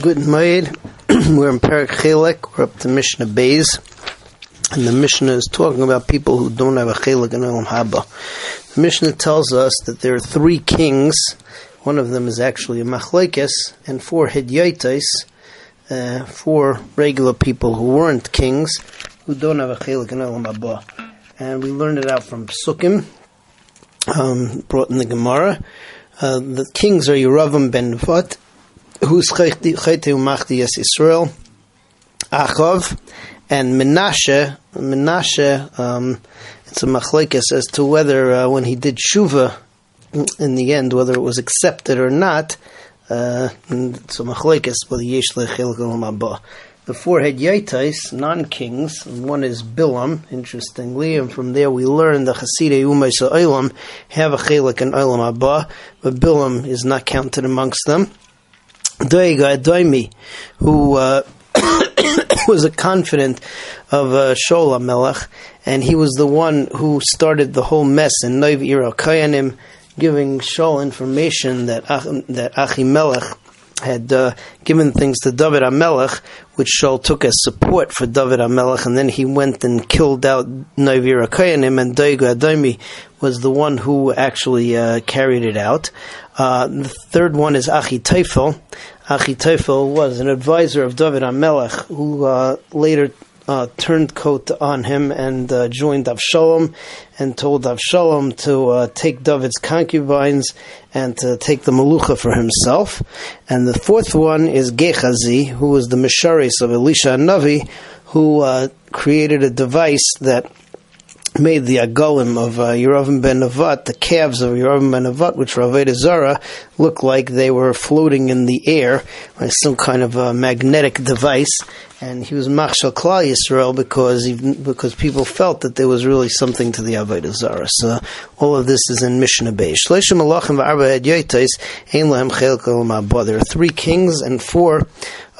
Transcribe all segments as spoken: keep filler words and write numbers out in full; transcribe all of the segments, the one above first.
Good morning. We're in Perek Chelek. We're up to Mishnah Beis, and the Mishnah is talking about people who don't have a Chelek in Elam Haba. The Mishnah tells us that there are three kings. One of them is actually a Machlekes, and four Hidyaites, uh, four regular people who weren't kings, who don't have a Chelek in Elam Haba. And we learned it out from Sukkim, um, brought in the Gemara. Uh, the kings are Yeravam ben Nevat, who's Chaytei Umachdias Israel, Achav, and Menashe. Menashe, um, it's a machlekes as to whether uh, when he did Shuvah, in the end, whether it was accepted or not. Uh, it's a machlekes, whether Yesh Lechelek Elam Haba. The four Hidyaites, non-kings, one is Bilam, interestingly, and from there we learn the Chasidei Umaysa Eilam have a Chelek in Elam Haba, but Bilam is not counted amongst them. Doeg HaEdomi, who uh, was a confidant of uh, Shaul HaMelech, and he was the one who started the whole mess in Noiv Irakayanim, giving Shaul information that Ach, that Achimelech had uh, given things to David HaMelech, which Shaul took as support for David HaMelech, and then he went and killed out Noiv Irakayanim, and Doeg HaEdomi was the one who actually uh, carried it out. Uh, the third one is Achitofel. Achitofel was an advisor of David HaMelech, who uh, later uh, turned coat on him and uh, joined Avshalom, and told Avshalom to uh, take David's concubines and to take the Malucha for himself. And the fourth one is Gechazi, who was the Misharis of Elisha and Navi, who uh, created a device that made the agolim of uh, Yeravam ben Nevat, the calves of Yeravam ben Nevat, which were Avoda Zara, looked like they were floating in the air, like some kind of a magnetic device. And he was Machshel Klal Yisrael because he, because people felt that there was really something to the Avoda Zara. So all of this is in Mishnah Beis. There are three kings and four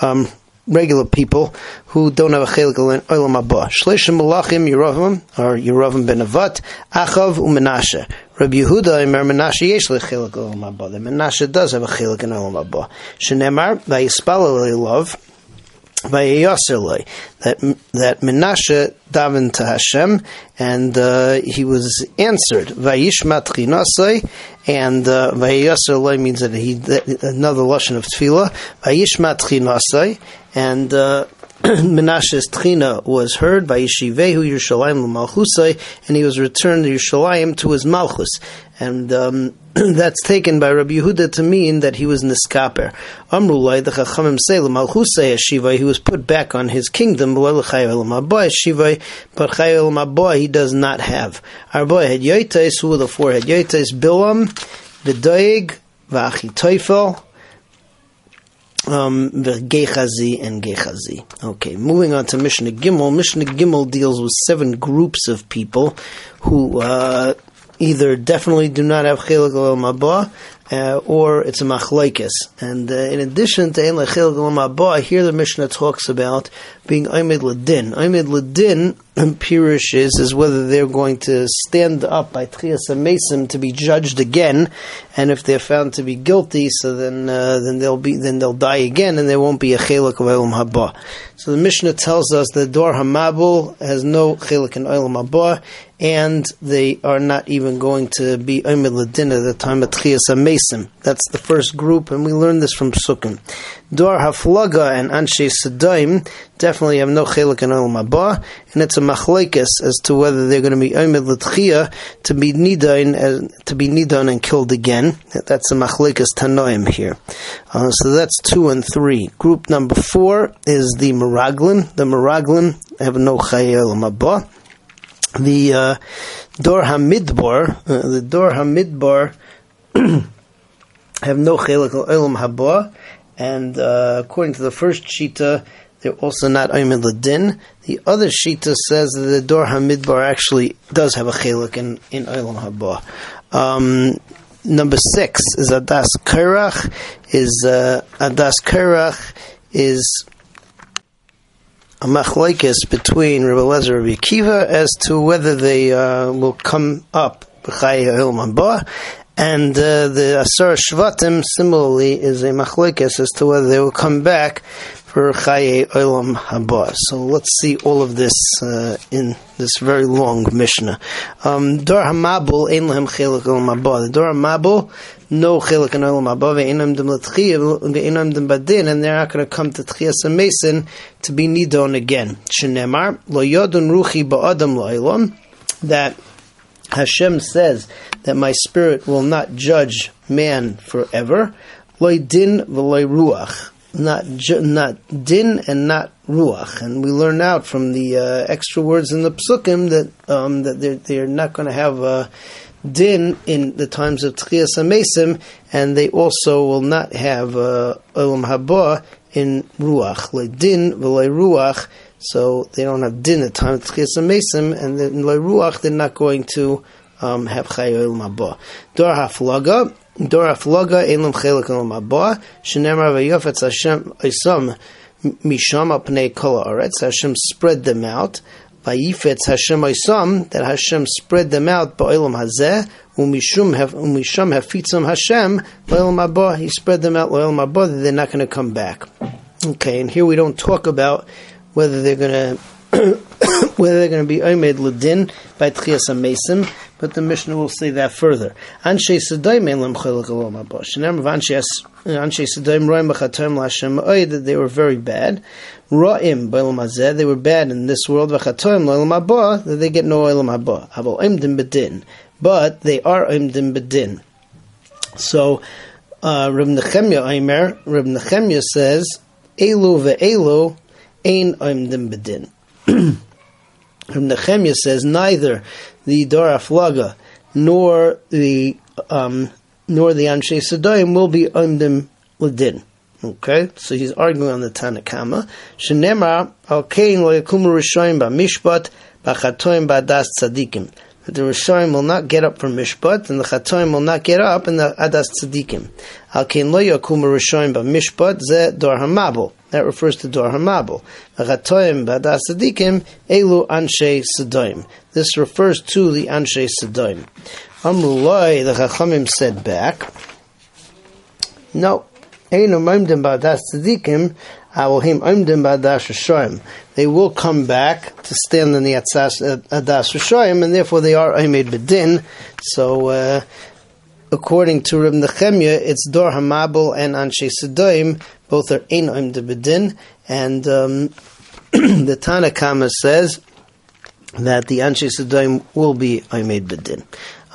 Um, regular people who don't have a chelek in Elam Haba. Shleisha Malachim Yeravam, or Yeravam ben Nevat, Achav u'Menashe. Rabbi Yehuda Imer Menashe yesh lechelek Elam Haba. The Menashe does have a chelek in Elam Haba. Shenemar vayispalei lov vayayaserlei. That that Menashe davened to Hashem and uh, he was answered. Vayishma tchinasei. And uh, Vayayaserlei means that he that, another lashon of tefillah. Vayishma tchinasei. And uh, Menashe's Tchina was heard by Yishivay, who Yerushalayim l'malchusay, and he was returned to Yerushalayim to his malchus. And um, that's taken by Rabbi Yehuda to mean that he was niskaper. Amrulai, the Chachamim say, l'malchusay Yishivay, he was put back on his kingdom, but Chayav Elam Haba Yishivay, but Chayav Elam Haba he does not have. Arba Hidyaites, who were the four Hidyaites? Bilam, V'Doeg, V'Achitofel, Um, the Gechazi and Gechazi. Okay, moving on to Mishnah Gimel. Mishnah Gimel deals with seven groups of people who uh, either definitely do not have Chelek Elam Haba, uh, or it's a Machlekes. And uh, in addition to Ein Chelek Elam Haba, here the Mishnah talks about being oimid l'din. Oimid l'din Pirish is, is whether they're going to stand up by Tchias HaMason to be judged again, and if they're found to be guilty, so then uh, then they'll be then they'll die again, and there won't be a Chelek of Elam Haba. So the Mishnah tells us that Dor Hamabul has no Chelek in Elam Haba, and they are not even going to be Oimid l'din at the time of Tchias HaMason. That's the first group, and we learned this from Sukkim. Dor Haflaga and Anshe Sadaim definitely have no Chelek in Elam Haba, and it's a Machlekes as to whether they're going to be Oimid l'Tchiyah to be Nidon to be Nidon and killed again. That's a Machlekes Tanoim here. Uh, so that's two and three. Group number four is the Meraglin. The Meraglin have no Chelek Elam Haba. The uh, Dor Hamidbar, uh, the Dor Hamidbar have no Chelek Elam Haba. And uh, according to the first shita, they're also not oimid l'din. The other shita says that the Dor Hamidbar actually does have a chelek in in Elam Haba. Um, number six is Adas Korach. Is uh, Adas Korach is a machlekes between Rabbi Elazar and Rabbi Akiva as to whether they uh, will come up b'chayei Elam Haba. And uh, the Asar Shvatim similarly is a Machlekes as to whether they will come back for Chaye Elam Haba. So let's see all of this uh, in this very long Mishnah. Um, Dor Hamabul ein lehem chelik Elam Haba. The Dor Hamabul no chelik in Elam Haba ve'enam dem l'tchiyav ve'enam dem badin, and they're not going to come to Tchias HaMason to be Nidon again. Shenemar lo yodun ruchi ba'adam la'elam, that Hashem says that my spirit will not judge man forever. Loi din v'loi ruach. Not, ju- not din and not ruach. And we learn out from the uh, extra words in the Sukkim that um, that they're, they're not going to have uh, din in the times of Tchias HaMason, and they also will not have uh, Olam Haba in ruach. Loi din v'loi ruach. So they don't have din at time of Tchias HaMason, and in Loi ruach they're not going to Um, have Chaye Elam Haba. Dor Haflaga, Dor Haflaga ein lehem chelik Elam Haba. Shenemar vayofetz Hashem Osam misham al pnei kol haaretz. Hashem spread them out. Vayifetz Hashem Osam, that Hashem spread them out ba'olam hazeh. Umishum umisham hafitzam Hashem ba'olam haba. He spread them out ba'olam haba, that they're not going to come back. Okay, and here we don't talk about whether they're going to whether they're going to be oimid l'din by Tchias HaMason, but the Mishnah will say that further. Anshe Sadaim ein lehem chelik Elam Haba. Shenemar v'anshe Sadaim ro'im b'chatorem l'Hashem oed, that they were very bad. Ro'im b'olam hazeh, they were bad in this world. V'chatorem l'Olam Haba, that they get no Olam Haba. Aval oimdim b'din, but they are oimdim b'din. So uh, Rav Nechemya Oimer, Rav Nechemya says elu ve'elu ein oimdim b'din. Nechemya says neither the Dor Haflaga nor the um, nor the Anshe Sadaim will be oimdim l'din. Okay, so he's arguing on the Tanakhama. Shenemar al kein lo yakumu rishonim b'mishpat b'chatoim b'adas tzadikim. The Rishonim will not get up from Mishpat, and the Chatoim will not get up, and the Adas Tzadikim. Al Kein Lo Yakum Rishonim BaMishpat Ze Dor Hamabul. That refers to Dor Hamabul. The Chatoim BaAdas Tzadikim Elu Anshe Sadaim. This refers to the Anshe Sadaim. Amru Loi, the Chachamim said back, no, Einu Oimdim BaAdas Tzadikim. They will come back to stand in the Adas Rishonim, and therefore they are Oimid B'din. So, uh, according to Reb Nechemya, it's Dor Hamabul and Anshe Sadaim, both are Ein Oimid B'din, and um, the Tanakhama says that the Anshe Sadaim will be Oimid B'din.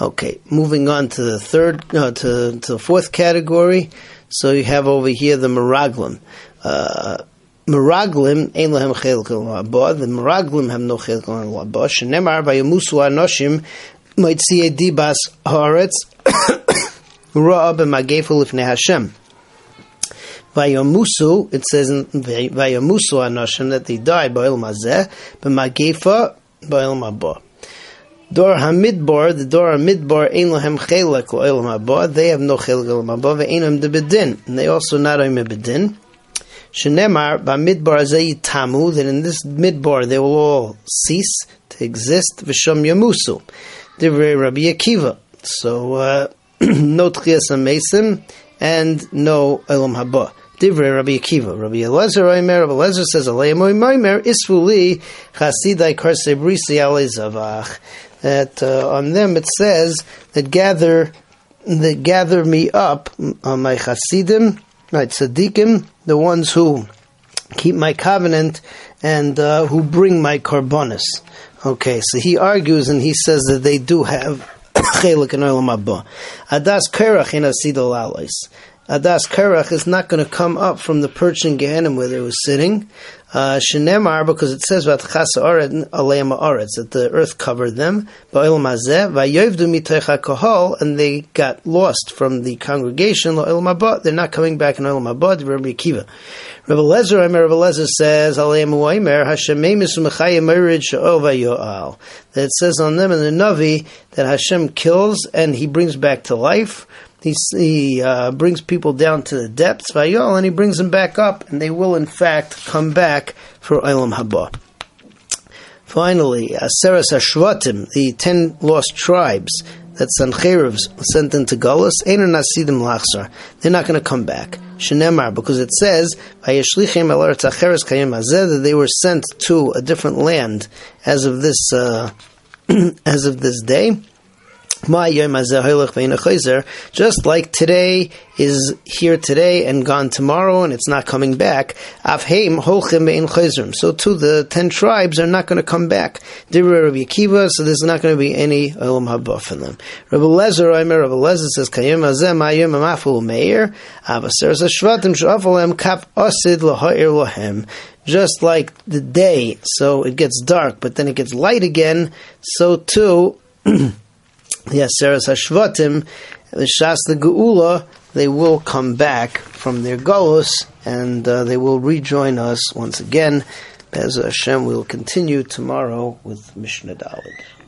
Okay, moving on to the third, uh, to, to the fourth category. So you have over here the Meraglin. Uh, Meraglim ein lehem chelik Elam Haba. The Meraglim have no chelik Elam Haba. Shenemar vayomusu hanoshim motziyei dibas haaretz ra'a b'magefa lifnei Hashem. Vayomusu, it says in vayomusu hanoshim that they died by Elam hazeh b'magefa by Elam Haba. Dor Hamidbar, the Dor Hamidbar ein lehem chelik Elam Haba. They have no chelik Elam Haba ve'einam debedin, and they also not oimid b'din. Shenemar b'midbar hazeh yitamu, that in this midbar they will all cease to exist. V'sham yamusu, divrei Rabbi Akiva. So uh, no Tchias HaMason and no Elam Haba. Divrei Rabbi Akiva. Rabbi Elazar Oimer, Rabbi Elazar says aleim oimer isvu li chasidai karsei brisi alei zavach. That uh, on them it says that gather, that gather me up on my chasidim, my tzaddikim, the ones who keep my covenant and uh, who bring my korbanos. Okay, so he argues and he says that they do have chelik in Olam Haba. Adas Korach in Asidol Alois. Adas Korach is not going to come up from the perch in Gehenim where they were sitting. Shenemar, uh, because it says that the earth covered them, and they got lost from the congregation. They're not coming back in Olam Haba. Rabbi Akiva, Rabbi Lezer, Rabbi Lezer says that it says on them in the Navi that Hashem kills and He brings back to life. He, he uh, brings people down to the depths, Vayol, and He brings them back up, and they will in fact come back for Olam Haba. Finally, Asar Shvatim, the ten lost tribes, that Sancheriv sent into Golos, Einar Nasidim Lachzor, they're not going to come back. Shenemar, because it says, Vayeshlichem el Eretz Acheres Kayim Hazeh, that they were sent to a different land as of this uh, as of this day. Just like today is here today and gone tomorrow and it's not coming back, so too the ten tribes are not going to come back. Dibra Rabbi Akiva, so there's not going to be any Elam Haba for them. Rabbi Lezer, Omer Rabbi Lezer says, just like the day, so it gets dark, but then it gets light again, so too yes, Seras Hashvatim, the Shas the Geula, they will come back from their Golos and uh, they will rejoin us once again. Bez Hashem, we will continue tomorrow with Mishnah Daled.